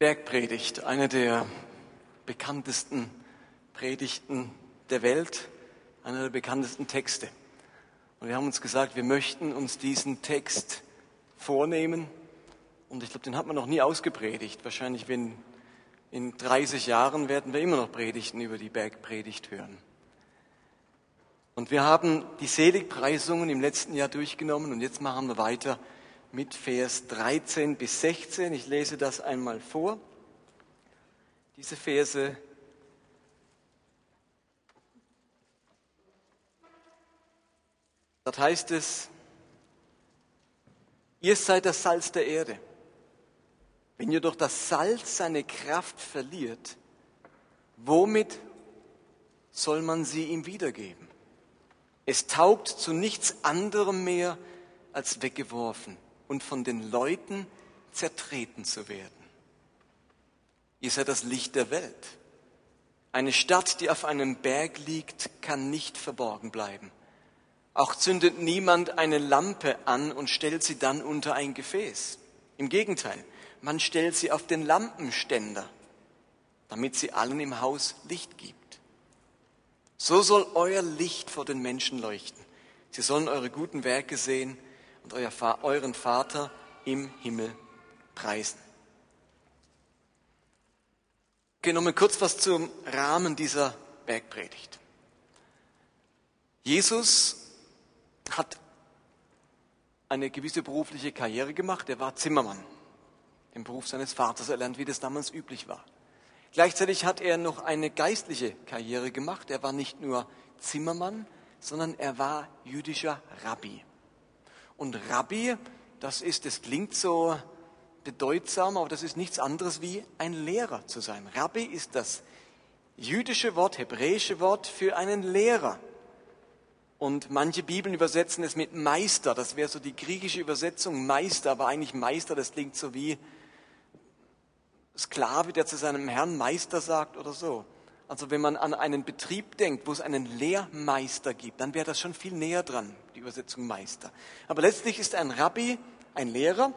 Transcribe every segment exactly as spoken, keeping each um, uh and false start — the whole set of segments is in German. Bergpredigt, eine der bekanntesten Predigten der Welt, einer der bekanntesten Texte. Und wir haben uns gesagt, wir möchten uns diesen Text vornehmen. Und ich glaube, den hat man noch nie ausgepredigt. Wahrscheinlich wenn, in dreißig Jahren werden wir immer noch Predigten über die Bergpredigt hören. Und wir haben die Seligpreisungen im letzten Jahr durchgenommen und jetzt machen wir weiter mit Vers dreizehn bis sechzehn. Ich lese das einmal vor. Diese Verse dort heißt es: Ihr seid das Salz der Erde. Wenn jedoch das Salz seine Kraft verliert, womit soll man sie ihm wiedergeben? Es taugt zu nichts anderem mehr als weggeworfen und von den Leuten zertreten zu werden. Ihr seid das Licht der Welt. Eine Stadt, die auf einem Berg liegt, kann nicht verborgen bleiben. Auch zündet niemand eine Lampe an und stellt sie dann unter ein Gefäß. Im Gegenteil, man stellt sie auf den Lampenständer, damit sie allen im Haus Licht gibt. So soll euer Licht vor den Menschen leuchten. Sie sollen eure guten Werke sehen und euer, euren Vater im Himmel preisen. Okay, nochmal kurz was zum Rahmen dieser Bergpredigt. Jesus hat eine gewisse berufliche Karriere gemacht. Er war Zimmermann, den Beruf seines Vaters erlernt, wie das damals üblich war. Gleichzeitig hat er noch eine geistliche Karriere gemacht. Er war nicht nur Zimmermann, sondern er war jüdischer Rabbi. Und Rabbi, das ist, das klingt so bedeutsam, aber das ist nichts anderes wie ein Lehrer zu sein. Rabbi ist das jüdische Wort, hebräische Wort für einen Lehrer. Und manche Bibeln übersetzen es mit Meister. Das wäre so die griechische Übersetzung Meister, aber eigentlich Meister, das klingt so wie Sklave, der zu seinem Herrn Meister sagt oder so. Also wenn man an einen Betrieb denkt, wo es einen Lehrmeister gibt, dann wäre das schon viel näher dran, die Übersetzung Meister. Aber letztlich ist ein Rabbi ein Lehrer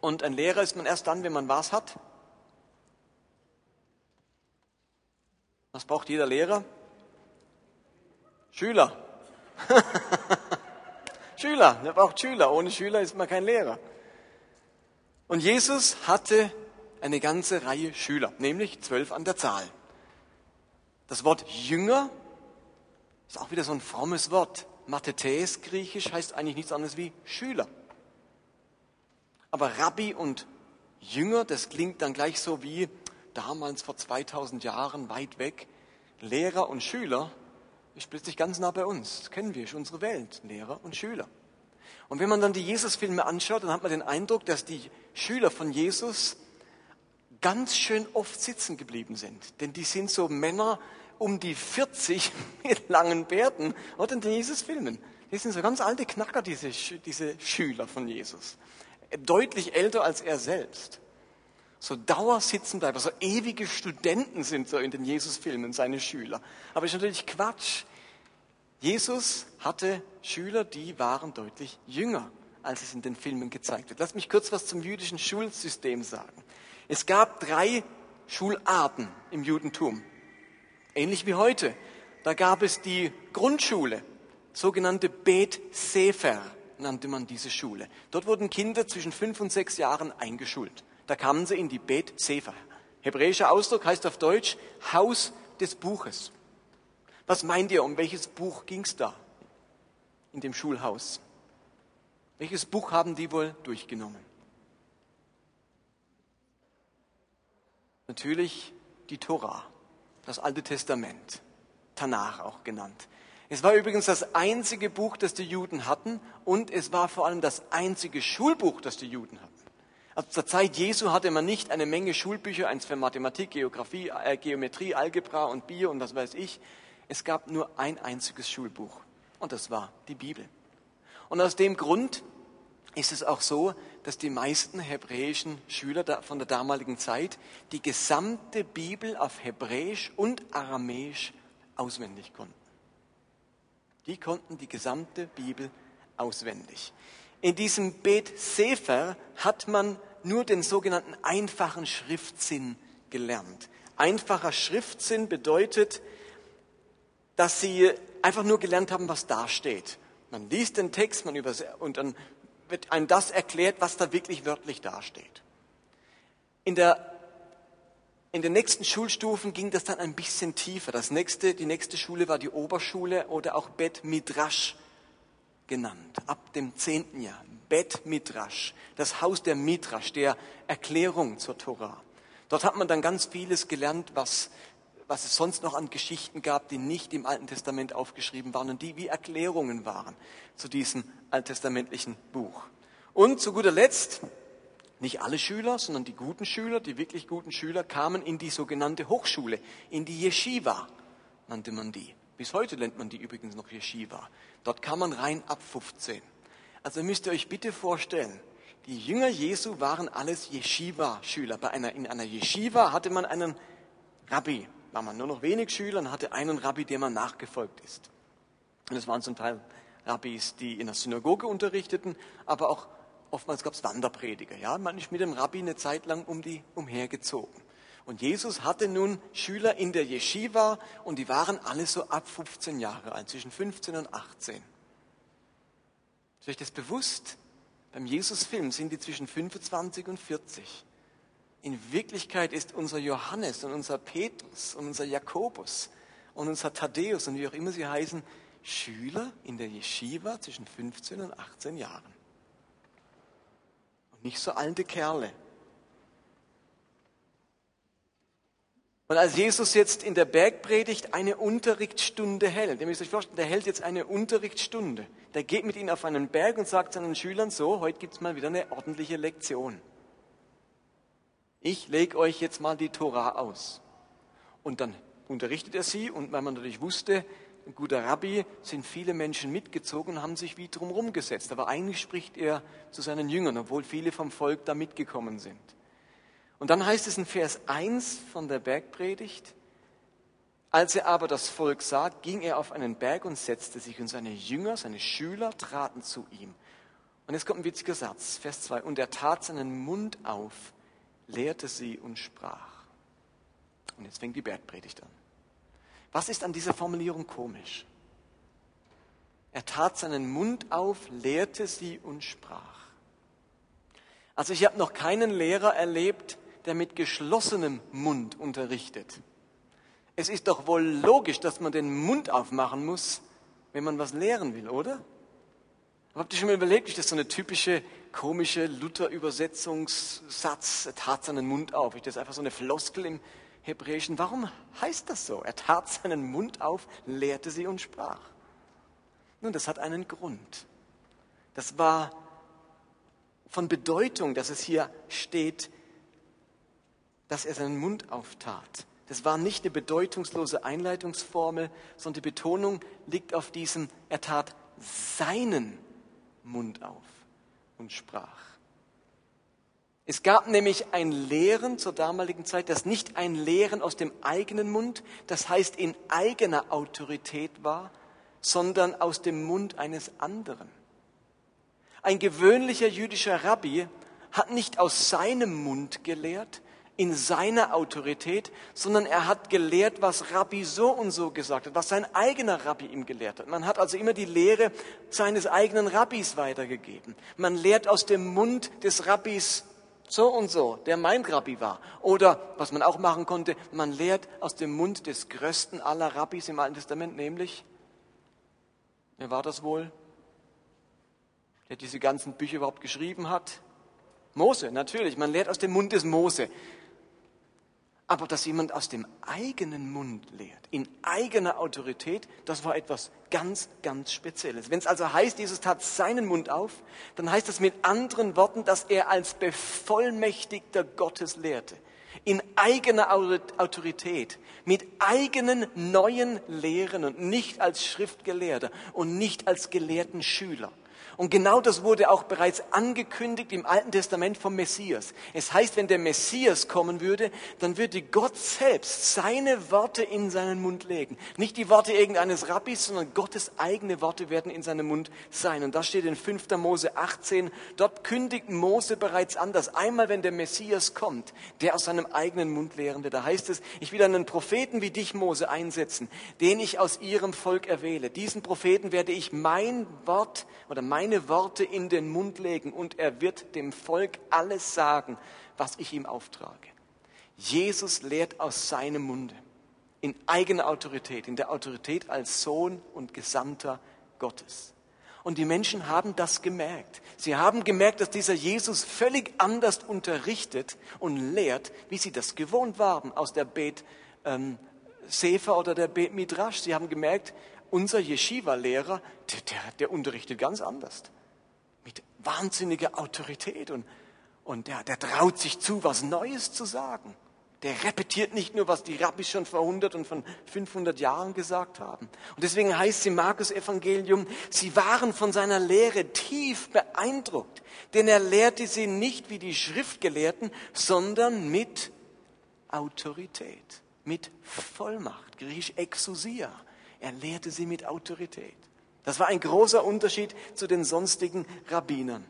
und ein Lehrer ist man erst dann, wenn man was hat. Was braucht jeder Lehrer? Schüler. Schüler, er braucht Schüler. Ohne Schüler ist man kein Lehrer. Und Jesus hatte eine ganze Reihe Schüler, nämlich zwölf an der Zahl. Das Wort Jünger ist auch wieder so ein frommes Wort. Mathetes, griechisch, heißt eigentlich nichts anderes wie Schüler. Aber Rabbi und Jünger, das klingt dann gleich so wie damals vor zweitausend Jahren weit weg. Lehrer und Schüler ist plötzlich ganz nah bei uns. Das kennen wir, ist unsere Welt. Lehrer und Schüler. Und wenn man dann die Jesus-Filme anschaut, dann hat man den Eindruck, dass die Schüler von Jesus ganz schön oft sitzen geblieben sind. Denn die sind so Männer um die vierzig mit langen Bärten oder in den Jesus-Filmen. Die sind so ganz alte Knacker, diese, diese Schüler von Jesus. Deutlich älter als er selbst. So Dauersitzenbleiber, so ewige Studenten sind so in den Jesus-Filmen seine Schüler. Aber das ist natürlich Quatsch. Jesus hatte Schüler, die waren deutlich jünger, als es in den Filmen gezeigt wird. Lass mich kurz was zum jüdischen Schulsystem sagen. Es gab drei Schularten im Judentum, ähnlich wie heute. Da gab es die Grundschule, sogenannte Bet-Sefer nannte man diese Schule. Dort wurden Kinder zwischen fünf und sechs Jahren eingeschult. Da kamen sie in die Bet-Sefer. Hebräischer Ausdruck heißt auf Deutsch Haus des Buches. Was meint ihr, um welches Buch ging es da in dem Schulhaus? Welches Buch haben die wohl durchgenommen? Natürlich die Tora, das Alte Testament, Tanach auch genannt. Es war übrigens das einzige Buch, das die Juden hatten und es war vor allem das einzige Schulbuch, das die Juden hatten. Also zur Zeit Jesu hatte man nicht eine Menge Schulbücher, eins für Mathematik, Geografie, äh, Geometrie, Algebra und Bio und was weiß ich. Es gab nur ein einziges Schulbuch und das war die Bibel. Und aus dem Grund ist es auch so, dass die meisten hebräischen Schüler von der damaligen Zeit die gesamte Bibel auf Hebräisch und Aramäisch auswendig konnten. Die konnten die gesamte Bibel auswendig. In diesem Bet-Sefer hat man nur den sogenannten einfachen Schriftsinn gelernt. Einfacher Schriftsinn bedeutet, dass sie einfach nur gelernt haben, was da steht. Man liest den Text man übersetzt, und dann wird einem das erklärt, was da wirklich wörtlich dasteht. In der In den nächsten Schulstufen ging das dann ein bisschen tiefer. Das nächste, die nächste Schule war die Oberschule oder auch Bet Midrash genannt. Ab dem zehnten Jahr. Bet Midrash. Das Haus der Midrash, der Erklärung zur Tora. Dort hat man dann ganz vieles gelernt, was, was es sonst noch an Geschichten gab, die nicht im Alten Testament aufgeschrieben waren und die wie Erklärungen waren zu diesem alttestamentlichen Buch. Und zu guter Letzt, nicht alle Schüler, sondern die guten Schüler, die wirklich guten Schüler, kamen in die sogenannte Hochschule, in die Yeshiva, nannte man die. Bis heute nennt man die übrigens noch Yeshiva. Dort kam man rein ab fünfzehn. Also müsst ihr euch bitte vorstellen, die Jünger Jesu waren alles Yeshiva-Schüler. Bei einer, in einer Yeshiva hatte man einen Rabbi. War man nur noch wenig Schüler und hatte einen Rabbi, dem man nachgefolgt ist. Und es waren zum Teil Rabbis, die in der Synagoge unterrichteten, aber auch oftmals gab es Wanderprediger. Ja? Man ist mit dem Rabbi eine Zeit lang um die umhergezogen. Und Jesus hatte nun Schüler in der Yeshiva und die waren alle so ab fünfzehn Jahre alt, zwischen fünfzehn und achtzehn. Ist euch das bewusst? Beim Jesus-Film sind die zwischen fünfundzwanzig und vierzig. In Wirklichkeit ist unser Johannes und unser Petrus und unser Jakobus und unser Thaddäus und wie auch immer sie heißen, Schüler in der Yeshiva zwischen fünfzehn und achtzehn Jahren. Nicht so alte Kerle. Und als Jesus jetzt in der Bergpredigt eine Unterrichtsstunde hält, ihr müsst euch vorstellen, der hält jetzt eine Unterrichtsstunde. Der geht mit ihnen auf einen Berg und sagt seinen Schülern so, heute gibt es mal wieder eine ordentliche Lektion. Ich lege euch jetzt mal die Tora aus. Und dann unterrichtet er sie und weil man natürlich wusste, ein guter Rabbi, sind viele Menschen mitgezogen und haben sich wie drumherum gesetzt. Aber eigentlich spricht er zu seinen Jüngern, obwohl viele vom Volk da mitgekommen sind. Und dann heißt es in Vers eins von der Bergpredigt, als er aber das Volk sah, ging er auf einen Berg und setzte sich und seine Jünger, seine Schüler traten zu ihm. Und jetzt kommt ein witziger Satz, Vers zwei, und er tat seinen Mund auf, lehrte sie und sprach. Und jetzt fängt die Bergpredigt an. Was ist an dieser Formulierung komisch? Er tat seinen Mund auf, lehrte sie und sprach. Also ich habe noch keinen Lehrer erlebt, der mit geschlossenem Mund unterrichtet. Es ist doch wohl logisch, dass man den Mund aufmachen muss, wenn man was lehren will, oder? Aber habt ihr schon mal überlegt, ist das so eine typische, komische Luther-Übersetzungssatz? Er tat seinen Mund auf. Ist das einfach so eine Floskel im Hebräischen, warum heißt das so? Er tat seinen Mund auf, lehrte sie und sprach. Nun, das hat einen Grund. Das war von Bedeutung, dass es hier steht, dass er seinen Mund auftat. Das war nicht eine bedeutungslose Einleitungsformel, sondern die Betonung liegt auf diesem, er tat seinen Mund auf und sprach. Es gab nämlich ein Lehren zur damaligen Zeit, das nicht ein Lehren aus dem eigenen Mund, das heißt in eigener Autorität war, sondern aus dem Mund eines anderen. Ein gewöhnlicher jüdischer Rabbi hat nicht aus seinem Mund gelehrt, in seiner Autorität, sondern er hat gelehrt, was Rabbi so und so gesagt hat, was sein eigener Rabbi ihm gelehrt hat. Man hat also immer die Lehre seines eigenen Rabbis weitergegeben. Man lehrt aus dem Mund des Rabbis so und so, der mein Rabbi war. Oder, was man auch machen konnte, man lehrt aus dem Mund des größten aller Rabbis im Alten Testament, nämlich, wer war das wohl? Der diese ganzen Bücher überhaupt geschrieben hat? Mose, natürlich, man lehrt aus dem Mund des Mose. Aber dass jemand aus dem eigenen Mund lehrt, in eigener Autorität, das war etwas ganz, ganz Spezielles. Wenn es also heißt, Jesus tat seinen Mund auf, dann heißt das mit anderen Worten, dass er als Bevollmächtigter Gottes lehrte. In eigener Autorität, mit eigenen neuen Lehren und nicht als Schriftgelehrter und nicht als gelehrten Schüler. Und genau das wurde auch bereits angekündigt im Alten Testament vom Messias. Es heißt, wenn der Messias kommen würde, dann würde Gott selbst seine Worte in seinen Mund legen. Nicht die Worte irgendeines Rabbis, sondern Gottes eigene Worte werden in seinem Mund sein. Und das steht in fünfter Mose achtzehn. Dort kündigt Mose bereits an, dass einmal, wenn der Messias kommt, der aus seinem eigenen Mund lehren wird. Da heißt es, ich will einen Propheten wie dich, Mose, einsetzen, den ich aus ihrem Volk erwähle. Diesen Propheten werde ich mein Wort oder meine Worte in den Mund legen und er wird dem Volk alles sagen, was ich ihm auftrage. Jesus lehrt aus seinem Munde, in eigener Autorität, in der Autorität als Sohn und Gesandter Gottes. Und die Menschen haben das gemerkt. Sie haben gemerkt, dass dieser Jesus völlig anders unterrichtet und lehrt, wie sie das gewohnt waren aus der Bet-Sefer oder der Bet Midrash. Sie haben gemerkt, unser Yeshiva-Lehrer, der, der, der unterrichtet ganz anders. Mit wahnsinniger Autorität und, und der, der traut sich zu, was Neues zu sagen. Der repetiert nicht nur, was die Rabbis schon vor hundert und von fünfhundert Jahren gesagt haben. Und deswegen heißt es im Markus-Evangelium, sie waren von seiner Lehre tief beeindruckt, denn er lehrte sie nicht wie die Schriftgelehrten, sondern mit Autorität, mit Vollmacht, griechisch Exousia. Er lehrte sie mit Autorität. Das war ein großer Unterschied zu den sonstigen Rabbinern.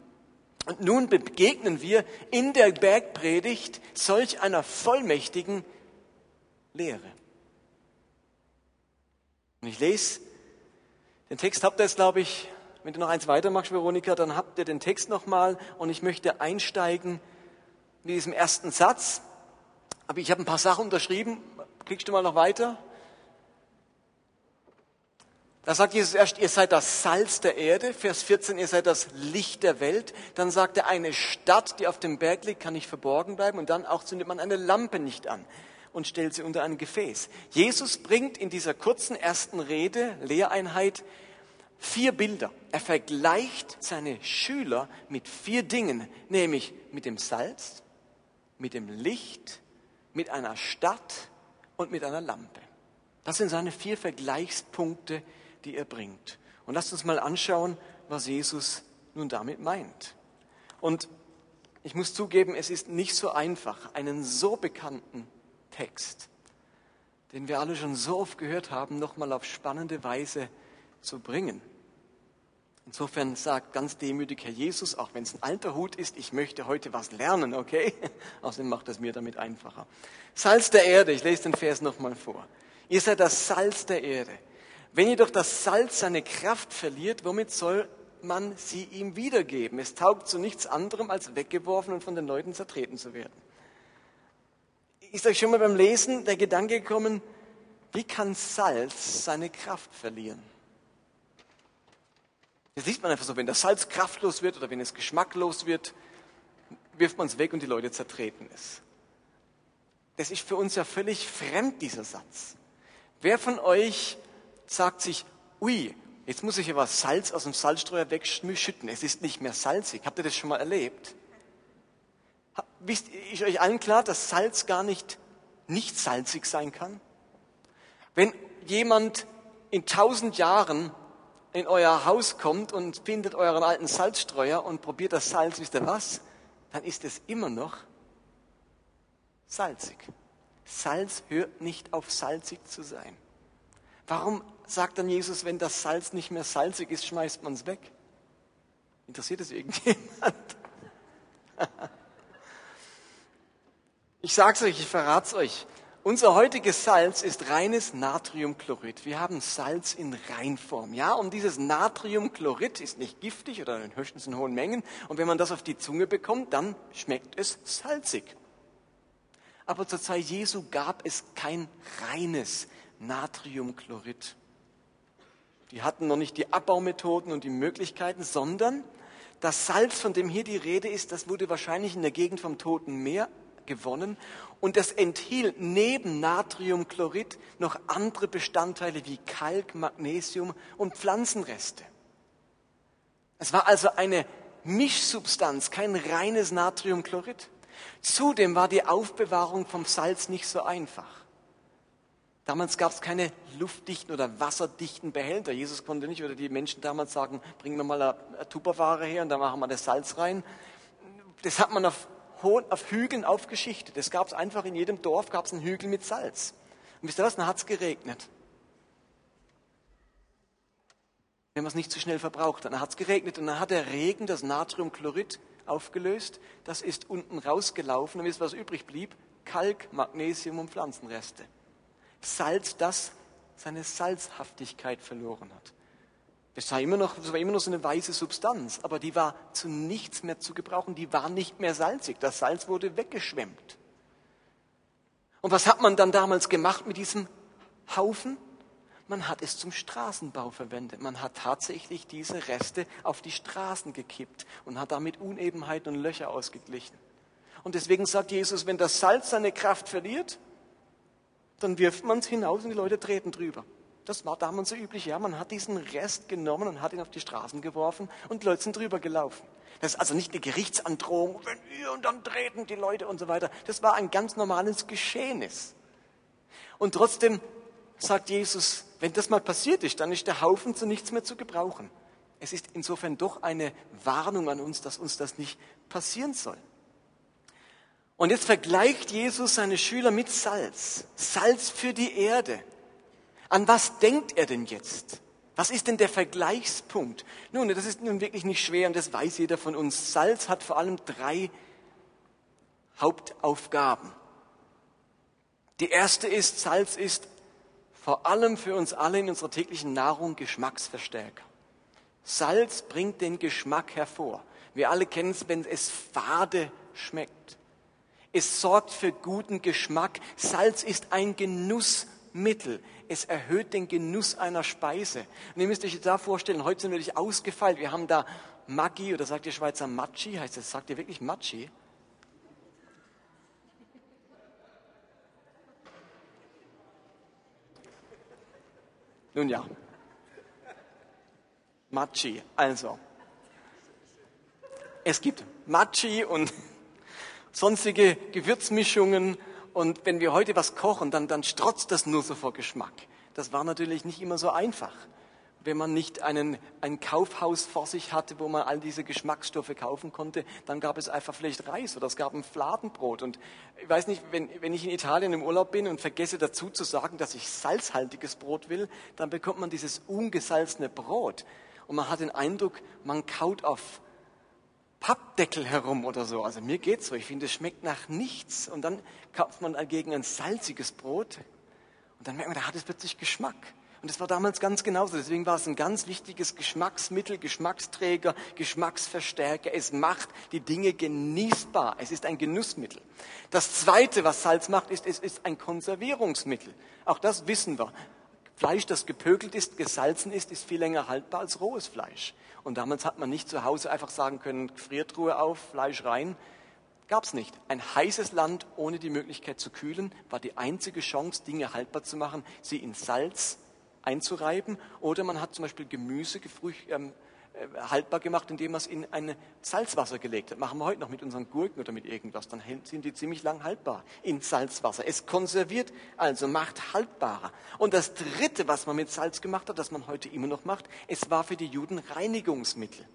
Und nun begegnen wir in der Bergpredigt solch einer vollmächtigen Lehre. Und ich lese den Text, habt ihr jetzt, glaube ich, wenn du noch eins weitermachst, Veronika, dann habt ihr den Text nochmal und ich möchte einsteigen mit diesem ersten Satz. Aber ich habe ein paar Sachen unterschrieben. Klickst du mal noch weiter? Da sagt Jesus erst, ihr seid das Salz der Erde. Vers vierzehn, ihr seid das Licht der Welt. Dann sagt er, eine Stadt, die auf dem Berg liegt, kann nicht verborgen bleiben. Und dann auch zündet man eine Lampe nicht an und stellt sie unter ein Gefäß. Jesus bringt in dieser kurzen ersten Rede, Lehreinheit, vier Bilder. Er vergleicht seine Schüler mit vier Dingen, nämlich mit dem Salz, mit dem Licht, mit einer Stadt und mit einer Lampe. Das sind seine vier Vergleichspunkte, die er bringt. Und lasst uns mal anschauen, was Jesus nun damit meint. Und ich muss zugeben, es ist nicht so einfach, einen so bekannten Text, den wir alle schon so oft gehört haben, nochmal auf spannende Weise zu bringen. Insofern sagt ganz demütig Herr Jesus, auch wenn es ein alter Hut ist, ich möchte heute was lernen, okay? Außerdem macht es mir damit einfacher. Salz der Erde, ich lese den Vers nochmal vor. Ihr seid das Salz der Erde. Wenn jedoch das Salz seine Kraft verliert, womit soll man sie ihm wiedergeben? Es taugt zu nichts anderem, als weggeworfen und von den Leuten zertreten zu werden. Ist euch schon mal beim Lesen der Gedanke gekommen, wie kann Salz seine Kraft verlieren? Das sieht man einfach so, wenn das Salz kraftlos wird oder wenn es geschmacklos wird, wirft man es weg und die Leute zertreten es. Das ist für uns ja völlig fremd, dieser Satz. Wer von euch sagt sich, ui, jetzt muss ich aber Salz aus dem Salzstreuer wegschütten, es ist nicht mehr salzig. Habt ihr das schon mal erlebt? Wisst ihr, ist euch allen klar, dass Salz gar nicht nicht salzig sein kann? Wenn jemand in tausend Jahren in euer Haus kommt und findet euren alten Salzstreuer und probiert das Salz, wisst ihr was? Dann ist es immer noch salzig. Salz hört nicht auf, salzig zu sein. Warum sagt dann Jesus, wenn das Salz nicht mehr salzig ist, schmeißt man es weg? Interessiert es irgendjemand? Ich sag's euch, ich verrat's euch. Unser heutiges Salz ist reines Natriumchlorid. Wir haben Salz in Reinform. Ja, und dieses Natriumchlorid ist nicht giftig oder höchstens in hohen Mengen. Und wenn man das auf die Zunge bekommt, dann schmeckt es salzig. Aber zur Zeit Jesu gab es kein reines Natriumchlorid. Die hatten noch nicht die Abbaumethoden und die Möglichkeiten, sondern das Salz, von dem hier die Rede ist, das wurde wahrscheinlich in der Gegend vom Toten Meer gewonnen und das enthielt neben Natriumchlorid noch andere Bestandteile wie Kalk, Magnesium und Pflanzenreste. Es war also eine Mischsubstanz, kein reines Natriumchlorid. Zudem war die Aufbewahrung vom Salz nicht so einfach. Damals gab es keine luftdichten oder wasserdichten Behälter. Jesus konnte nicht, oder die Menschen damals sagen, bring mir mal eine Tupperware her und da machen wir das Salz rein. Das hat man auf, auf Hügeln aufgeschichtet. Das gab es einfach in jedem Dorf, gab es einen Hügel mit Salz. Und wisst ihr was, dann hat es geregnet. Wenn man es nicht zu schnell verbraucht, dann hat es geregnet. Und dann hat der Regen das Natriumchlorid aufgelöst. Das ist unten rausgelaufen. Und wisst ihr, was übrig blieb? Kalk, Magnesium und Pflanzenreste. Salz, das seine Salzhaftigkeit verloren hat. Das war immer noch, das war immer noch so eine weiße Substanz, aber die war zu nichts mehr zu gebrauchen, die war nicht mehr salzig. Das Salz wurde weggeschwemmt. Und was hat man dann damals gemacht mit diesem Haufen? Man hat es zum Straßenbau verwendet. Man hat tatsächlich diese Reste auf die Straßen gekippt und hat damit Unebenheiten und Löcher ausgeglichen. Und deswegen sagt Jesus, wenn das Salz seine Kraft verliert, dann wirft man es hinaus und die Leute treten drüber. Das war damals so üblich. Ja, man hat diesen Rest genommen und hat ihn auf die Straßen geworfen und die Leute sind drüber gelaufen. Das ist also nicht eine Gerichtsandrohung, wenn ihr und dann treten die Leute und so weiter. Das war ein ganz normales Geschehnis. Und trotzdem sagt Jesus, wenn das mal passiert ist, dann ist der Haufen zu nichts mehr zu gebrauchen. Es ist insofern doch eine Warnung an uns, dass uns das nicht passieren soll. Und jetzt vergleicht Jesus seine Schüler mit Salz. Salz für die Erde. An was denkt er denn jetzt? Was ist denn der Vergleichspunkt? Nun, das ist nun wirklich nicht schwer und das weiß jeder von uns. Salz hat vor allem drei Hauptaufgaben. Die erste ist, Salz ist vor allem für uns alle in unserer täglichen Nahrung Geschmacksverstärker. Salz bringt den Geschmack hervor. Wir alle kennen es, wenn es fade schmeckt. Es sorgt für guten Geschmack. Salz ist ein Genussmittel. Es erhöht den Genuss einer Speise. Und ihr müsst euch da vorstellen, heute sind wir wirklich ausgefeilt. Wir haben da Maggi, oder sagt ihr Schweizer Matschi? Heißt das, sagt ihr wirklich Matschi? Nun ja. Matschi, also. Es gibt Matschi und sonstige Gewürzmischungen, und wenn wir heute was kochen, dann, dann strotzt das nur so vor Geschmack. Das war natürlich nicht immer so einfach, wenn man nicht einen, ein Kaufhaus vor sich hatte, wo man all diese Geschmacksstoffe kaufen konnte. Dann gab es einfach vielleicht Reis oder es gab ein Fladenbrot. Und ich weiß nicht, wenn, wenn ich in Italien im Urlaub bin und vergesse dazu zu sagen, dass ich salzhaltiges Brot will, dann bekommt man dieses ungesalzene Brot und man hat den Eindruck, man kaut auf Pappdeckel herum oder so. Also mir geht's so. Ich finde, es schmeckt nach nichts. Und dann kauft man dagegen ein salziges Brot und dann merkt man, da hat es plötzlich Geschmack. Und das war damals ganz genauso. Deswegen war es ein ganz wichtiges Geschmacksmittel, Geschmacksträger, Geschmacksverstärker. Es macht die Dinge genießbar. Es ist ein Genussmittel. Das Zweite, was Salz macht, ist, es ist ein Konservierungsmittel. Auch das wissen wir. Fleisch, das gepökelt ist, gesalzen ist, ist viel länger haltbar als rohes Fleisch. Und damals hat man nicht zu Hause einfach sagen können, Gefriertruhe auf, Fleisch rein. Gab's nicht. Ein heißes Land ohne die Möglichkeit zu kühlen war die einzige Chance, Dinge haltbar zu machen, sie in Salz einzureiben. Oder man hat zum Beispiel Gemüse gefrücht, ähm, haltbar gemacht, indem man es in ein Salzwasser gelegt hat. Machen wir heute noch mit unseren Gurken oder mit irgendwas. Dann sind die ziemlich lang haltbar in Salzwasser. Es konserviert, also macht haltbarer. Und das Dritte, was man mit Salz gemacht hat, das man heute immer noch macht, es war für die Juden Reinigungsmittel.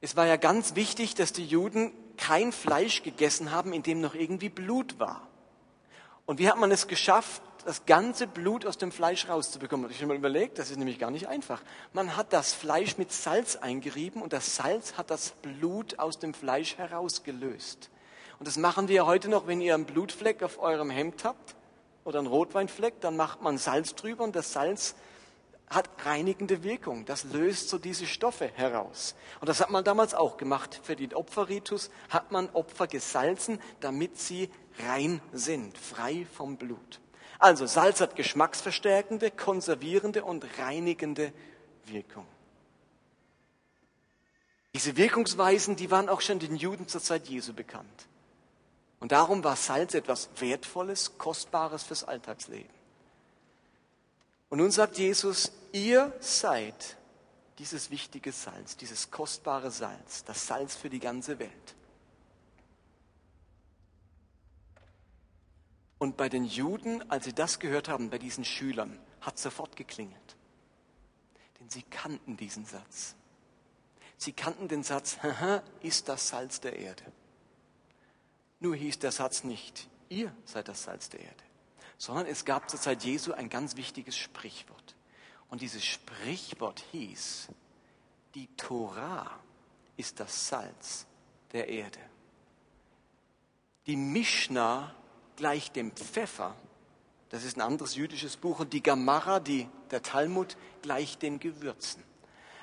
Es war ja ganz wichtig, dass die Juden kein Fleisch gegessen haben, in dem noch irgendwie Blut war. Und wie hat man es geschafft, das ganze Blut aus dem Fleisch rauszubekommen? Habe ich schon mal überlegt, das ist nämlich gar nicht einfach. Man hat das Fleisch mit Salz eingerieben und das Salz hat das Blut aus dem Fleisch herausgelöst. Und das machen wir heute noch, wenn ihr einen Blutfleck auf eurem Hemd habt oder einen Rotweinfleck, dann macht man Salz drüber und das Salz hat reinigende Wirkung. Das löst so diese Stoffe heraus. Und das hat man damals auch gemacht. Für den Opferritus hat man Opfer gesalzen, damit sie rein sind, frei vom Blut. Also Salz hat geschmacksverstärkende, konservierende und reinigende Wirkung. Diese Wirkungsweisen, die waren auch schon den Juden zur Zeit Jesu bekannt. Und darum war Salz etwas Wertvolles, Kostbares fürs Alltagsleben. Und nun sagt Jesus, ihr seid dieses wichtige Salz, dieses kostbare Salz, das Salz für die ganze Welt. Und bei den Juden, als sie das gehört haben, bei diesen Schülern, hat sofort geklingelt. Denn sie kannten diesen Satz. Sie kannten den Satz, ist das Salz der Erde. Nur hieß der Satz nicht, ihr seid das Salz der Erde, sondern es gab zur Zeit Jesu ein ganz wichtiges Sprichwort. Und dieses Sprichwort hieß, die Tora ist das Salz der Erde. Die Mischna gleicht dem Pfeffer, das ist ein anderes jüdisches Buch, und die Gamara, die, der Talmud, gleicht den Gewürzen.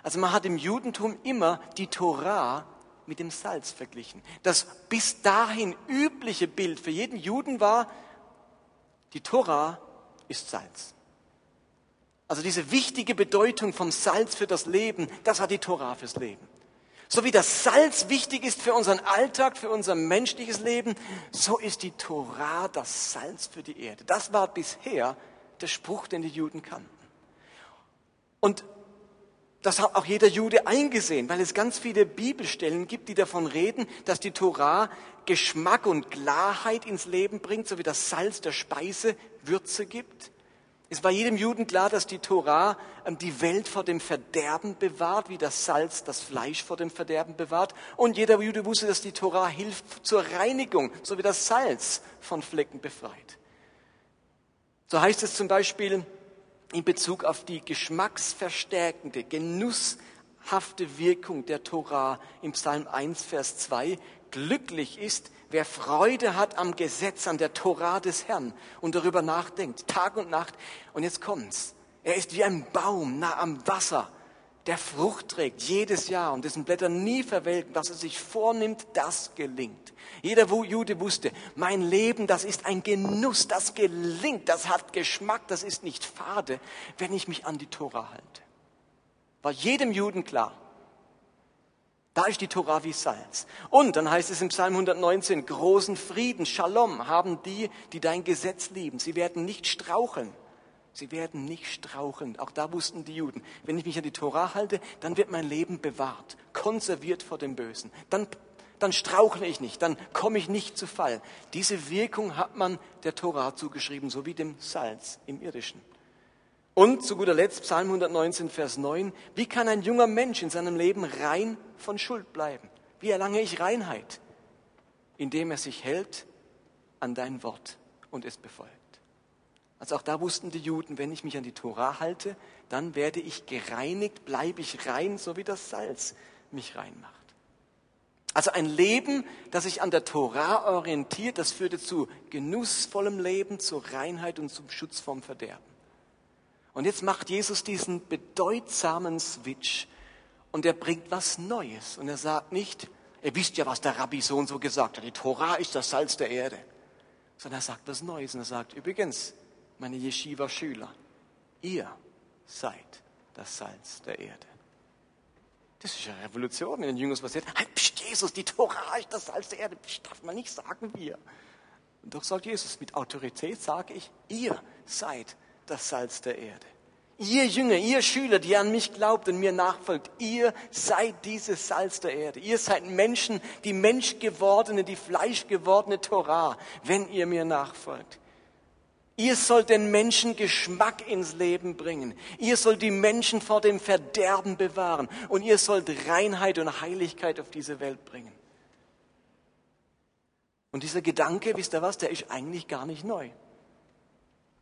Also man hat im Judentum immer die Tora mit dem Salz verglichen. Das bis dahin übliche Bild für jeden Juden war, die Tora ist Salz. Also diese wichtige Bedeutung vom Salz für das Leben, das hat die Tora fürs Leben. So wie das Salz wichtig ist für unseren Alltag, für unser menschliches Leben, so ist die Tora das Salz für die Erde. Das war bisher der Spruch, den die Juden kannten. Und das hat auch jeder Jude eingesehen, weil es ganz viele Bibelstellen gibt, die davon reden, dass die Tora Geschmack und Klarheit ins Leben bringt, so wie das Salz der Speise Würze gibt. Es war jedem Juden klar, dass die Tora die Welt vor dem Verderben bewahrt, wie das Salz das Fleisch vor dem Verderben bewahrt. Und jeder Jude wusste, dass die Tora hilft zur Reinigung, so wie das Salz von Flecken befreit. So heißt es zum Beispiel in Bezug auf die geschmacksverstärkende, genusshafte Wirkung der Tora im Psalm eins, Vers zwei, glücklich ist, wer Freude hat am Gesetz, an der Tora des Herrn und darüber nachdenkt, Tag und Nacht. Und jetzt kommt's. Er ist wie ein Baum nah am Wasser, der Frucht trägt jedes Jahr und dessen Blätter nie verwelken. Was er sich vornimmt, das gelingt. Jeder Jude wusste, mein Leben, das ist ein Genuss, das gelingt, das hat Geschmack, das ist nicht fade, wenn ich mich an die Tora halte. War jedem Juden klar. Da ist die Tora wie Salz. Und dann heißt es im Psalm hundertneunzehn, großen Frieden, Schalom, haben die, die dein Gesetz lieben. Sie werden nicht straucheln. Sie werden nicht straucheln. Auch da wussten die Juden, wenn ich mich an die Tora halte, dann wird mein Leben bewahrt, konserviert vor dem Bösen. Dann, dann strauchle ich nicht, dann komme ich nicht zu Fall. Diese Wirkung hat man der Tora zugeschrieben, so wie dem Salz im Irdischen. Und zu guter Letzt Psalm hundertneunzehn, Vers neun, wie kann ein junger Mensch in seinem Leben rein von Schuld bleiben? Wie erlange ich Reinheit? Indem er sich hält an dein Wort und es befolgt. Also auch da wussten die Juden, wenn ich mich an die Tora halte, dann werde ich gereinigt, bleibe ich rein, so wie das Salz mich rein macht. Also ein Leben, das sich an der Tora orientiert, das führte zu genussvollem Leben, zur Reinheit und zum Schutz vom Verderben. Und jetzt macht Jesus diesen bedeutsamen Switch und er bringt was Neues. Und er sagt nicht, ihr wisst ja, was der Rabbi so und so gesagt hat, die Tora ist das Salz der Erde. Sondern er sagt was Neues und er sagt, übrigens, meine Yeshiva-Schüler, ihr seid das Salz der Erde. Das ist eine Revolution, wenn den Jüngern passiert, hey, pst, Jesus, die Tora ist das Salz der Erde, pst, darf man nicht sagen, wir. Und doch sagt Jesus, mit Autorität sage ich, ihr seid das Salz der Erde. Ihr Jünger, ihr Schüler, die an mich glaubt und mir nachfolgt, ihr seid dieses Salz der Erde. Ihr seid Menschen, die menschgewordene, die fleischgewordene Tora, wenn ihr mir nachfolgt. Ihr sollt den Menschen Geschmack ins Leben bringen. Ihr sollt die Menschen vor dem Verderben bewahren. Und ihr sollt Reinheit und Heiligkeit auf diese Welt bringen. Und dieser Gedanke, wisst ihr was, der ist eigentlich gar nicht neu.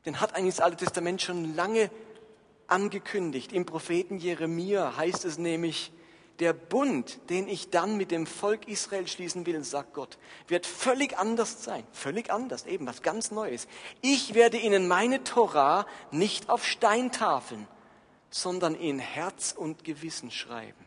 Den hat eigentlich das Alte Testament schon lange angekündigt. Im Propheten Jeremia heißt es nämlich, der Bund, den ich dann mit dem Volk Israel schließen will, sagt Gott, wird völlig anders sein. Völlig anders, eben was ganz Neues. Ich werde ihnen meine Tora nicht auf Steintafeln, sondern in Herz und Gewissen schreiben.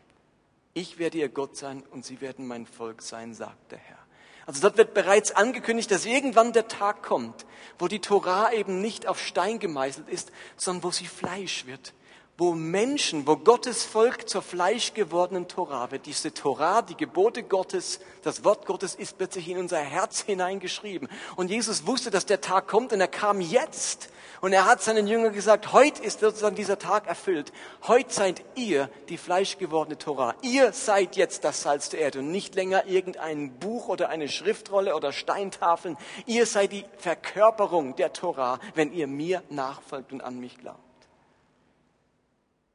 Ich werde ihr Gott sein und sie werden mein Volk sein, sagt der Herr. Also dort wird bereits angekündigt, dass irgendwann der Tag kommt, wo die Tora eben nicht auf Stein gemeißelt ist, sondern wo sie Fleisch wird, wo Menschen, wo Gottes Volk zur fleischgewordenen Tora wird. Diese Tora, die Gebote Gottes, das Wort Gottes ist plötzlich in unser Herz hineingeschrieben. Und Jesus wusste, dass der Tag kommt und er kam jetzt. Und er hat seinen Jüngern gesagt, heute ist sozusagen dieser Tag erfüllt. Heute seid ihr die fleischgewordene Tora. Ihr seid jetzt das Salz der Erde und nicht länger irgendein Buch oder eine Schriftrolle oder Steintafeln. Ihr seid die Verkörperung der Tora, wenn ihr mir nachfolgt und an mich glaubt.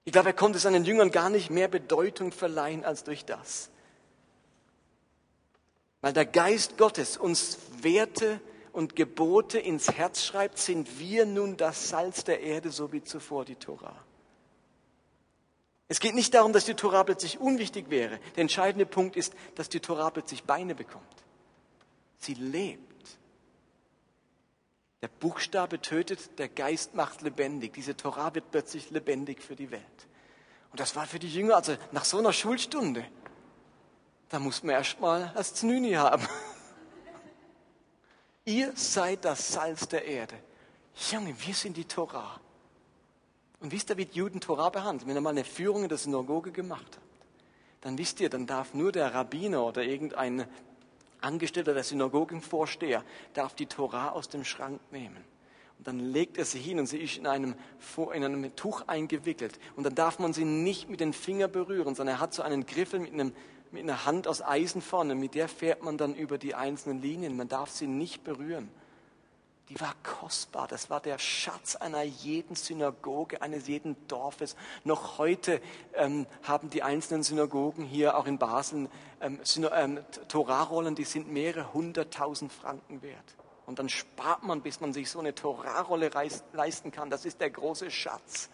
Ich glaube, er konnte seinen Jüngern gar nicht mehr Bedeutung verleihen als durch das. Weil der Geist Gottes uns Werte und Gebote ins Herz schreibt, sind wir nun das Salz der Erde, so wie zuvor die Tora. Es geht nicht darum, dass die Tora plötzlich unwichtig wäre. Der entscheidende Punkt ist, dass die Tora plötzlich Beine bekommt. Sie lebt. Der Buchstabe tötet, der Geist macht lebendig. Diese Tora wird plötzlich lebendig für die Welt. Und das war für die Jünger, also nach so einer Schulstunde, da muss man erst mal das Znüni haben. Ihr seid das Salz der Erde. Junge, wir sind die Tora. Und wisst ihr, wie die Juden Tora behandelt? Wenn ihr mal eine Führung in der Synagoge gemacht habt, dann wisst ihr, dann darf nur der Rabbiner oder irgendein Angestellter der Synagogenvorsteher darf die Tora aus dem Schrank nehmen. Und dann legt er sie hin und sie ist in einem, in einem Tuch eingewickelt. Und dann darf man sie nicht mit den Fingern berühren, sondern er hat so einen Griffel mit, einem, mit einer Hand aus Eisen vorne. Mit der fährt man dann über die einzelnen Linien. Man darf sie nicht berühren. Die war kostbar. Das war der Schatz einer jeden Synagoge, eines jeden Dorfes. Noch heute ähm, haben die einzelnen Synagogen hier auch in Basel ähm, Syna- ähm, Torarrollen, die sind mehrere hunderttausend Franken wert. Und dann spart man, bis man sich so eine Torarrolle leisten kann. Das ist der große Schatz.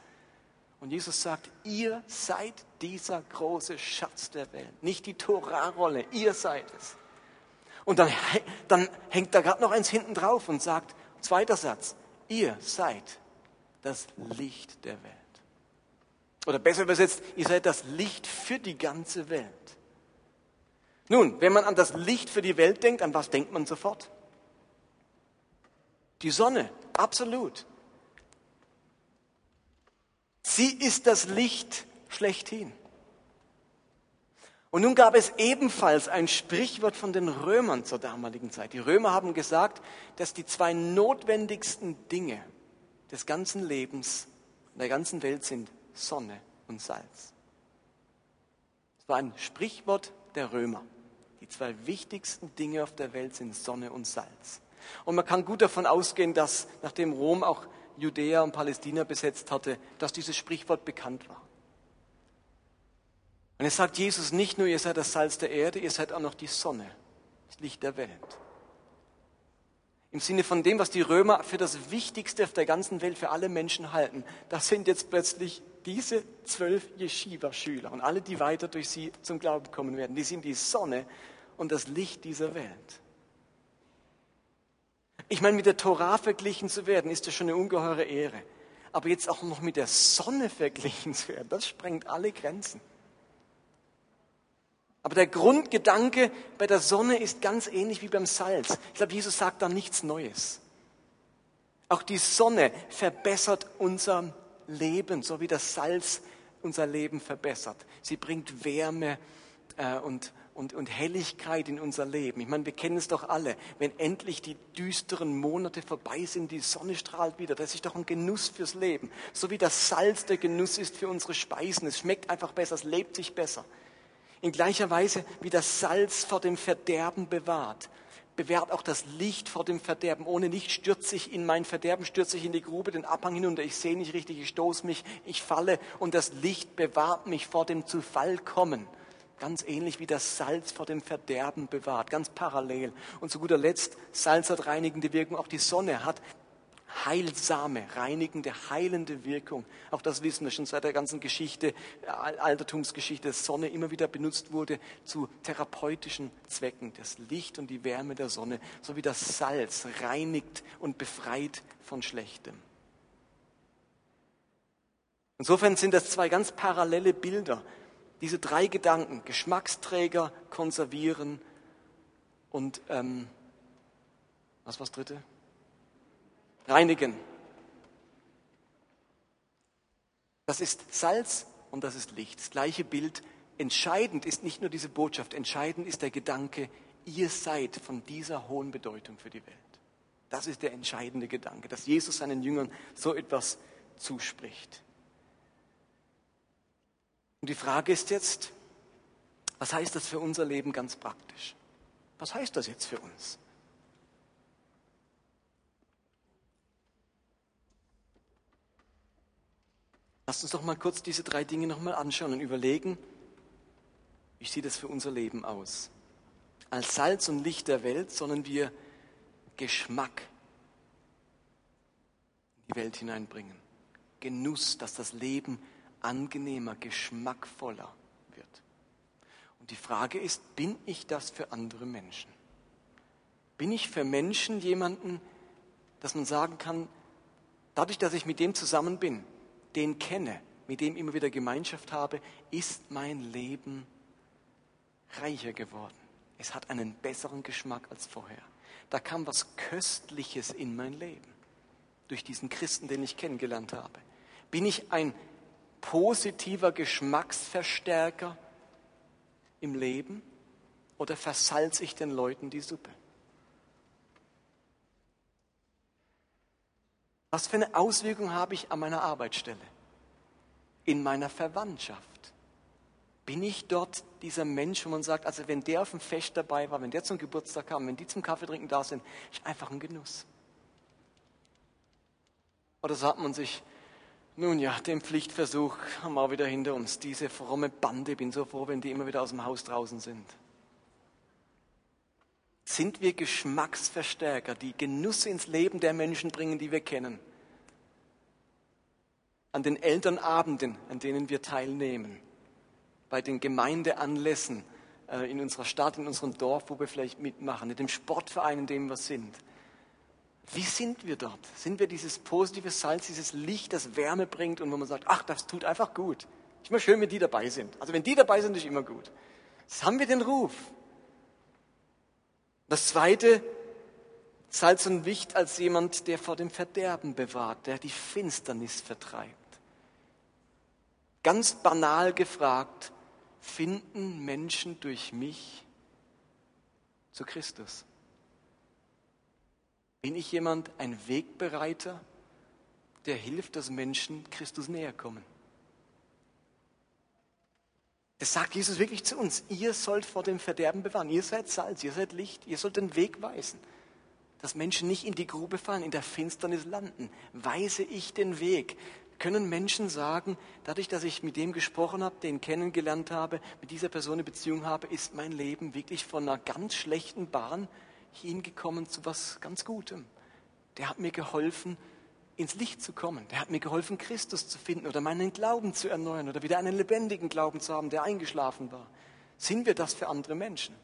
Und Jesus sagt, ihr seid dieser große Schatz der Welt. Nicht die Torarrolle, ihr seid es. Und dann, dann hängt da gerade noch eins hinten drauf und sagt, zweiter Satz, ihr seid das Licht der Welt. Oder besser übersetzt, ihr seid das Licht für die ganze Welt. Nun, wenn man an das Licht für die Welt denkt, an was denkt man sofort? Die Sonne, absolut. Sie ist das Licht schlechthin. Und nun gab es ebenfalls ein Sprichwort von den Römern zur damaligen Zeit. Die Römer haben gesagt, dass die zwei notwendigsten Dinge des ganzen Lebens und der ganzen Welt sind Sonne und Salz. Das war ein Sprichwort der Römer. Die zwei wichtigsten Dinge auf der Welt sind Sonne und Salz. Und man kann gut davon ausgehen, dass nachdem Rom auch Judäa und Palästina besetzt hatte, dass dieses Sprichwort bekannt war. Und es sagt Jesus nicht nur, ihr seid das Salz der Erde, ihr seid auch noch die Sonne, das Licht der Welt. Im Sinne von dem, was die Römer für das Wichtigste auf der ganzen Welt, für alle Menschen halten, das sind jetzt plötzlich diese zwölf Yeshiva-Schüler und alle, die weiter durch sie zum Glauben kommen werden. Die sind die Sonne und das Licht dieser Welt. Ich meine, mit der Tora verglichen zu werden, ist das schon eine ungeheure Ehre. Aber jetzt auch noch mit der Sonne verglichen zu werden, das sprengt alle Grenzen. Aber der Grundgedanke bei der Sonne ist ganz ähnlich wie beim Salz. Ich glaube, Jesus sagt da nichts Neues. Auch die Sonne verbessert unser Leben, so wie das Salz unser Leben verbessert. Sie bringt Wärme äh, und, und, und Helligkeit in unser Leben. Ich meine, wir kennen es doch alle. Wenn endlich die düsteren Monate vorbei sind, die Sonne strahlt wieder. Das ist doch ein Genuss fürs Leben. So wie das Salz der Genuss ist für unsere Speisen. Es schmeckt einfach besser, es lebt sich besser. In gleicher Weise, wie das Salz vor dem Verderben bewahrt, bewahrt auch das Licht vor dem Verderben. Ohne Licht stürze ich in mein Verderben, stürze ich in die Grube, den Abhang hinunter. Ich sehe nicht richtig, ich stoße mich, ich falle. Und das Licht bewahrt mich vor dem Zufallkommen. Ganz ähnlich wie das Salz vor dem Verderben bewahrt, ganz parallel. Und zu guter Letzt, Salz hat reinigende Wirkung, auch die Sonne hat heilsame, reinigende, heilende Wirkung. Auch das wissen wir schon seit der ganzen Geschichte, Altertumsgeschichte, dass Sonne immer wieder benutzt wurde zu therapeutischen Zwecken. Das Licht und die Wärme der Sonne, sowie das Salz reinigt und befreit von Schlechtem. Insofern sind das zwei ganz parallele Bilder. Diese drei Gedanken, Geschmacksträger, konservieren und, ähm, was war das dritte? Reinigen. Das ist Salz und das ist Licht. Das gleiche Bild. Entscheidend ist nicht nur diese Botschaft, entscheidend ist der Gedanke, ihr seid von dieser hohen Bedeutung für die Welt. Das ist der entscheidende Gedanke, dass Jesus seinen Jüngern so etwas zuspricht. Und die Frage ist jetzt, was heißt das für unser Leben ganz praktisch? Was heißt das jetzt für uns? Lasst uns doch mal kurz diese drei Dinge nochmal anschauen und überlegen, wie sieht das für unser Leben aus? Als Salz und Licht der Welt sollen wir Geschmack in die Welt hineinbringen. Genuss, dass das Leben angenehmer, geschmackvoller wird. Und die Frage ist, bin ich das für andere Menschen? Bin ich für Menschen jemanden, dass man sagen kann, dadurch, dass ich mit dem zusammen bin, den kenne, mit dem immer wieder Gemeinschaft habe, ist mein Leben reicher geworden. Es hat einen besseren Geschmack als vorher. Da kam was Köstliches in mein Leben. Durch diesen Christen, den ich kennengelernt habe. Bin ich ein positiver Geschmacksverstärker im Leben oder versalze ich den Leuten die Suppe? Was für eine Auswirkung habe ich an meiner Arbeitsstelle? In meiner Verwandtschaft? Bin ich dort dieser Mensch, wo man sagt, also wenn der auf dem Fest dabei war, wenn der zum Geburtstag kam, wenn die zum Kaffee trinken da sind, ist einfach ein Genuss. Oder sagt man sich, nun ja, den Pflichtversuch haben wir auch wieder hinter uns. Diese fromme Bande, ich bin so froh, wenn die immer wieder aus dem Haus draußen sind. Sind wir Geschmacksverstärker, die Genuss ins Leben der Menschen bringen, die wir kennen? An den Elternabenden, an denen wir teilnehmen. Bei den Gemeindeanlässen in unserer Stadt, in unserem Dorf, wo wir vielleicht mitmachen, in dem Sportverein, in dem wir sind. Wie sind wir dort? Sind wir dieses positive Salz, dieses Licht, das Wärme bringt und wo man sagt, ach, das tut einfach gut. Ist immer schön, wenn die dabei sind. Also wenn die dabei sind, ist immer gut. Jetzt haben wir den Ruf. Das Zweite, Salz und Licht als jemand, der vor dem Verderben bewahrt, der die Finsternis vertreibt. Ganz banal gefragt, finden Menschen durch mich zu Christus? Bin ich jemand, ein Wegbereiter, der hilft, dass Menschen Christus näher kommen? Das sagt Jesus wirklich zu uns. Ihr sollt vor dem Verderben bewahren. Ihr seid Salz, ihr seid Licht, ihr sollt den Weg weisen. Dass Menschen nicht in die Grube fallen, in der Finsternis landen. Weise ich den Weg. Können Menschen sagen, dadurch, dass ich mit dem gesprochen habe, den kennengelernt habe, mit dieser Person eine Beziehung habe, ist mein Leben wirklich von einer ganz schlechten Bahn hingekommen zu was ganz Gutem. Der hat mir geholfen, ins Licht zu kommen. Der hat mir geholfen, Christus zu finden oder meinen Glauben zu erneuern oder wieder einen lebendigen Glauben zu haben, der eingeschlafen war. Sind wir das für andere Menschen?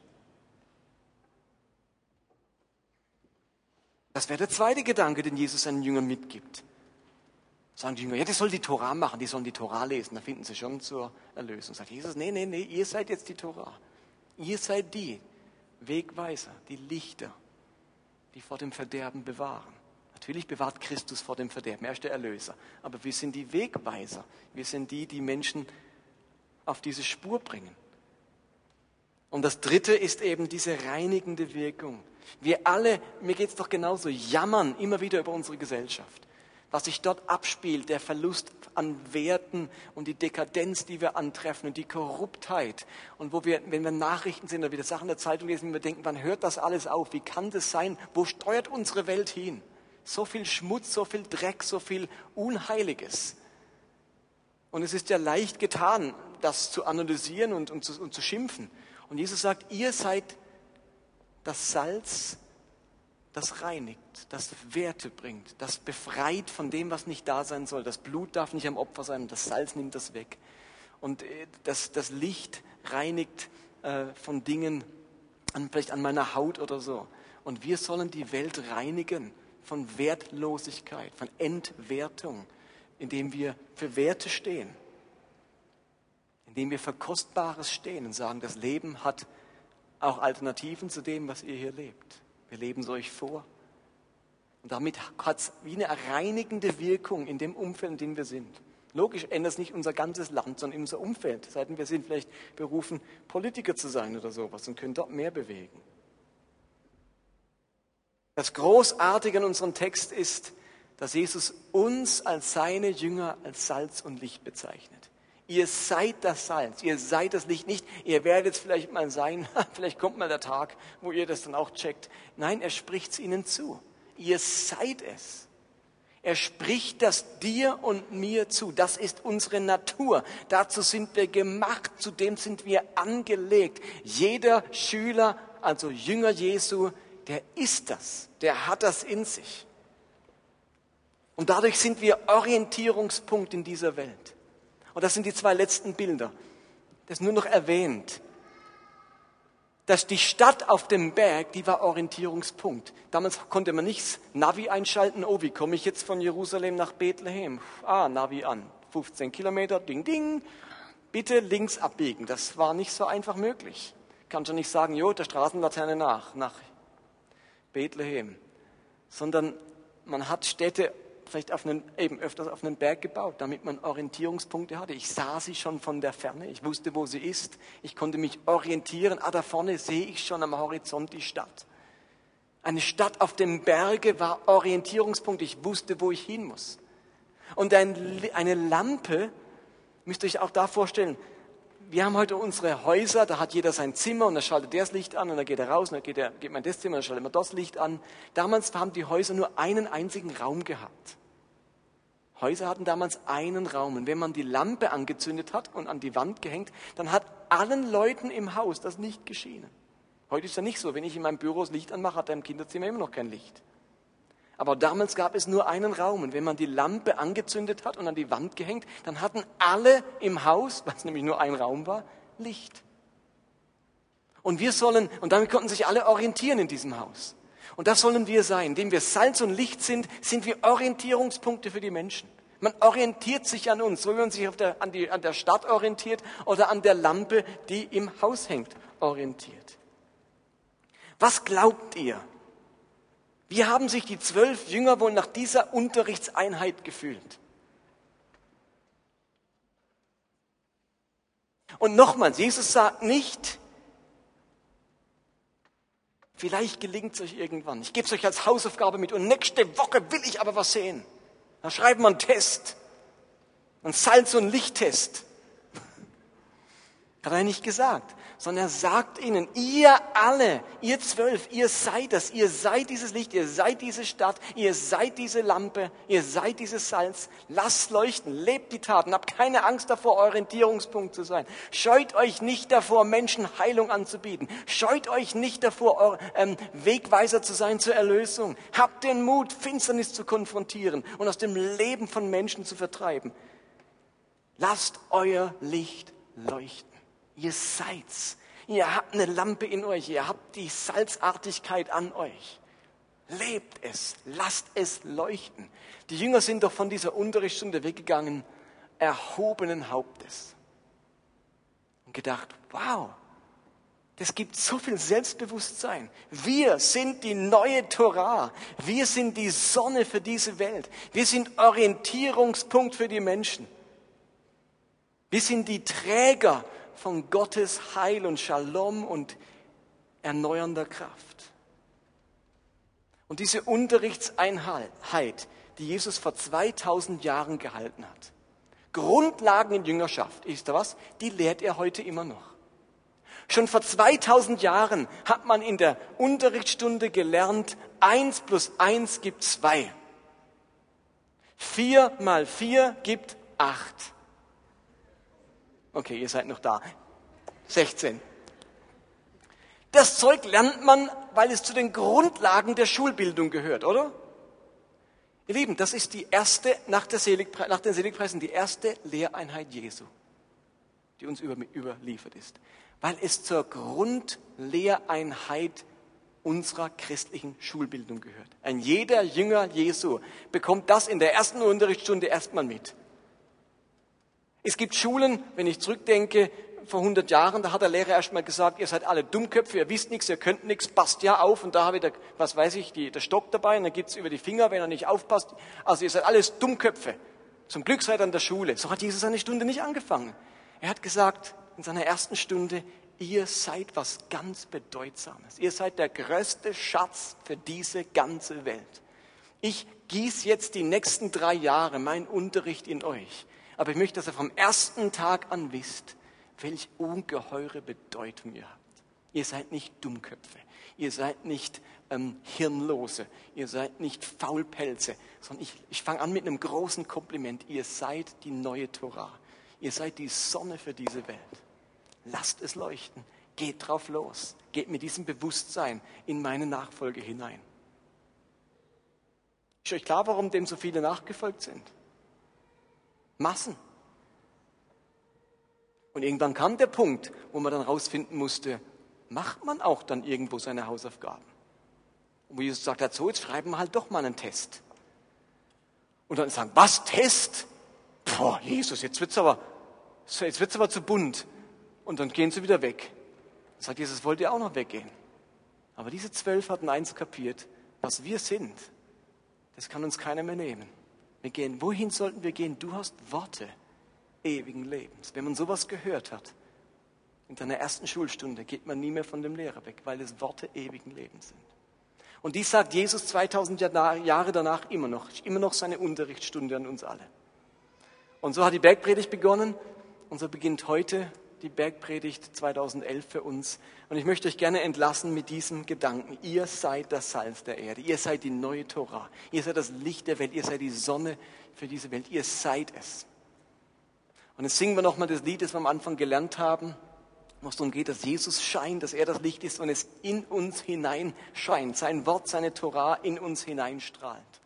Das wäre der zweite Gedanke, den Jesus seinen Jüngern mitgibt. Sagen die Jünger, ja, das soll die Tora machen, die sollen die Tora lesen, da finden sie schon zur Erlösung. Sagt Jesus, nee, nee, nee, ihr seid jetzt die Tora. Ihr seid die Wegweiser, die Lichter, die vor dem Verderben bewahren. Natürlich bewahrt Christus vor dem Verderben, er ist der Erlöser. Aber wir sind die Wegweiser, wir sind die, die Menschen auf diese Spur bringen. Und das Dritte ist eben diese reinigende Wirkung. Wir alle, mir geht es doch genauso, jammern immer wieder über unsere Gesellschaft. Was sich dort abspielt, der Verlust an Werten und die Dekadenz, die wir antreffen und die Korruptheit. Und wo wir, wenn wir Nachrichten sehen oder wieder Sachen der Zeitung lesen, wir denken, wann hört das alles auf? Wie kann das sein? Wo steuert unsere Welt hin? So viel Schmutz, so viel Dreck, so viel Unheiliges. Und es ist ja leicht getan, das zu analysieren und, und, zu, und zu schimpfen. Und Jesus sagt, ihr seid das Salz, das reinigt, das Werte bringt, das befreit von dem, was nicht da sein soll. Das Blut darf nicht am Opfer sein, das Salz nimmt das weg. Und das, das Licht reinigt äh, von Dingen, an, vielleicht an meiner Haut oder so. Und wir sollen die Welt reinigen von Wertlosigkeit, von Entwertung, indem wir für Werte stehen, indem wir für Kostbares stehen und sagen, das Leben hat auch Alternativen zu dem, was ihr hier lebt. Wir leben es euch vor. Und damit hat es wie eine reinigende Wirkung in dem Umfeld, in dem wir sind. Logisch ändert es nicht unser ganzes Land, sondern unser Umfeld. Seitdem das heißt, wir sind vielleicht berufen, Politiker zu sein oder sowas und können dort mehr bewegen. Das Großartige an unserem Text ist, dass Jesus uns als seine Jünger als Salz und Licht bezeichnet. Ihr seid das Salz, ihr seid das Licht nicht. Ihr werdet es vielleicht mal sein, vielleicht kommt mal der Tag, wo ihr das dann auch checkt. Nein, er spricht es ihnen zu. Ihr seid es. Er spricht das dir und mir zu. Das ist unsere Natur. Dazu sind wir gemacht, zu dem sind wir angelegt. Jeder Schüler, also Jünger Jesu, der ist das, der hat das in sich. Und dadurch sind wir Orientierungspunkt in dieser Welt. Und das sind die zwei letzten Bilder. Das ist nur noch erwähnt. Dass die Stadt auf dem Berg, die war Orientierungspunkt. Damals konnte man nichts Navi einschalten. Oh, wie komme ich jetzt von Jerusalem nach Bethlehem? Ah, Navi an. fünfzehn Kilometer, ding, ding. Bitte links abbiegen. Das war nicht so einfach möglich. Kannst du nicht sagen, jo, der Straßenlaterne nach, nach Bethlehem. Sondern man hat Städte vielleicht auf einen, eben öfters auf einen Berg gebaut, damit man Orientierungspunkte hatte. Ich sah sie schon von der Ferne, ich wusste, wo sie ist. Ich konnte mich orientieren. Ah, da vorne sehe ich schon am Horizont die Stadt. Eine Stadt auf dem Berge war Orientierungspunkt. Ich wusste, wo ich hin muss. Und ein, eine Lampe, müsst ihr euch auch da vorstellen, wir haben heute unsere Häuser, da hat jeder sein Zimmer und da schaltet der das Licht an und dann geht er raus und dann geht, er, geht man in das Zimmer und dann schaltet man das Licht an. Damals haben die Häuser nur einen einzigen Raum gehabt. Häuser hatten damals einen Raum und wenn man die Lampe angezündet hat und an die Wand gehängt, dann hat allen Leuten im Haus das Licht geschienen. Heute ist das nicht so. Wenn ich in meinem Büro das Licht anmache, hat er im Kinderzimmer immer noch kein Licht. Aber damals gab es nur einen Raum. Und wenn man die Lampe angezündet hat und an die Wand gehängt, dann hatten alle im Haus, weil es nämlich nur ein Raum war, Licht. Und wir sollen, und damit konnten sich alle orientieren in diesem Haus. Und das sollen wir sein. Indem wir Salz und Licht sind, sind wir Orientierungspunkte für die Menschen. Man orientiert sich an uns, so wie man sich auf der, an, die, an der Stadt orientiert oder an der Lampe, die im Haus hängt, orientiert. Was glaubt ihr? Wie haben sich die zwölf Jünger wohl nach dieser Unterrichtseinheit gefühlt? Und nochmals, Jesus sagt nicht, vielleicht gelingt es euch irgendwann. Ich gebe es euch als Hausaufgabe mit und nächste Woche will ich aber was sehen. Dann schreiben wir einen Test, einen Salz- und Lichttest. Hat er nicht gesagt, sondern er sagt ihnen, ihr alle, ihr zwölf, ihr seid das, ihr seid dieses Licht, ihr seid diese Stadt, ihr seid diese Lampe, ihr seid dieses Salz. Lasst leuchten, lebt die Taten, habt keine Angst davor, Orientierungspunkt zu sein. Scheut euch nicht davor, Menschen Heilung anzubieten. Scheut euch nicht davor, ähm, Wegweiser zu sein zur Erlösung. Habt den Mut, Finsternis zu konfrontieren und aus dem Leben von Menschen zu vertreiben. Lasst euer Licht leuchten. Ihr seid's. Ihr habt eine Lampe in euch. Ihr habt die Salzartigkeit an euch. Lebt es. Lasst es leuchten. Die Jünger sind doch von dieser Unterrichtsstunde weggegangen, erhobenen Hauptes. Und gedacht, wow, das gibt so viel Selbstbewusstsein. Wir sind die neue Tora. Wir sind die Sonne für diese Welt. Wir sind Orientierungspunkt für die Menschen. Wir sind die Träger von Gottes Heil und Schalom und erneuernder Kraft. Und diese Unterrichtseinheit, die Jesus vor zweitausend Jahren gehalten hat, Grundlagen in Jüngerschaft, ist da was, die lehrt er heute immer noch. Schon vor zweitausend Jahren hat man in der Unterrichtsstunde gelernt, eins plus eins gibt zwei. Vier mal vier gibt acht. Okay, ihr seid noch da. sechzehn. Das Zeug lernt man, weil es zu den Grundlagen der Schulbildung gehört, oder? Ihr Lieben, das ist die erste, nach, der Seligpre- nach den Seligpreisen, die erste Lehreinheit Jesu, die uns über- überliefert ist. Weil es zur Grundlehreinheit unserer christlichen Schulbildung gehört. Ein jeder Jünger Jesu bekommt das in der ersten Unterrichtsstunde erstmal mit. Es gibt Schulen, wenn ich zurückdenke, vor hundert Jahren, da hat der Lehrer erstmal gesagt, ihr seid alle Dummköpfe, ihr wisst nichts, ihr könnt nichts, passt ja auf. Und da habe ich, der, was weiß ich, die, der Stock dabei und dann gibt es über die Finger, wenn er nicht aufpasst. Also ihr seid alles Dummköpfe. Zum Glück seid ihr an der Schule. So hat Jesus seine Stunde nicht angefangen. Er hat gesagt in seiner ersten Stunde, ihr seid was ganz Bedeutsames. Ihr seid der größte Schatz für diese ganze Welt. Ich gieße jetzt die nächsten drei Jahre meinen Unterricht in euch. Aber ich möchte, dass ihr vom ersten Tag an wisst, welch ungeheure Bedeutung ihr habt. Ihr seid nicht Dummköpfe, ihr seid nicht ähm, Hirnlose, ihr seid nicht Faulpelze, sondern ich, ich fange an mit einem großen Kompliment. Ihr seid die neue Tora, ihr seid die Sonne für diese Welt. Lasst es leuchten, geht drauf los, geht mit diesem Bewusstsein in meine Nachfolge hinein. Ist euch klar, warum dem so viele nachgefolgt sind? Massen. Und irgendwann kam der Punkt, wo man dann rausfinden musste, macht man auch dann irgendwo seine Hausaufgaben. Und wo Jesus sagt hat, so, jetzt schreiben wir halt doch mal einen Test. Und dann sagen, was, Test? Boah, Jesus, jetzt wird's aber, jetzt wird's aber zu bunt. Und dann gehen sie wieder weg. Dann sagt Jesus, wollt ihr auch noch weggehen? Aber diese zwölf hatten eins kapiert, was wir sind, das kann uns keiner mehr nehmen. Wir gehen, wohin sollten wir gehen? Du hast Worte ewigen Lebens. Wenn man sowas gehört hat, in deiner ersten Schulstunde geht man nie mehr von dem Lehrer weg, weil es Worte ewigen Lebens sind. Und dies sagt Jesus zweitausend Jahre danach immer noch, immer noch seine Unterrichtsstunde an uns alle. Und so hat die Bergpredigt begonnen und so beginnt heute die Bergpredigt zweitausendelf für uns. Und ich möchte euch gerne entlassen mit diesem Gedanken. Ihr seid das Salz der Erde, ihr seid die neue Tora, ihr seid das Licht der Welt, ihr seid die Sonne für diese Welt, ihr seid es. Und jetzt singen wir nochmal das Lied, das wir am Anfang gelernt haben, wo es darum geht, dass Jesus scheint, dass er das Licht ist und es in uns hineinscheint. Sein Wort, seine Torah in uns hineinstrahlt.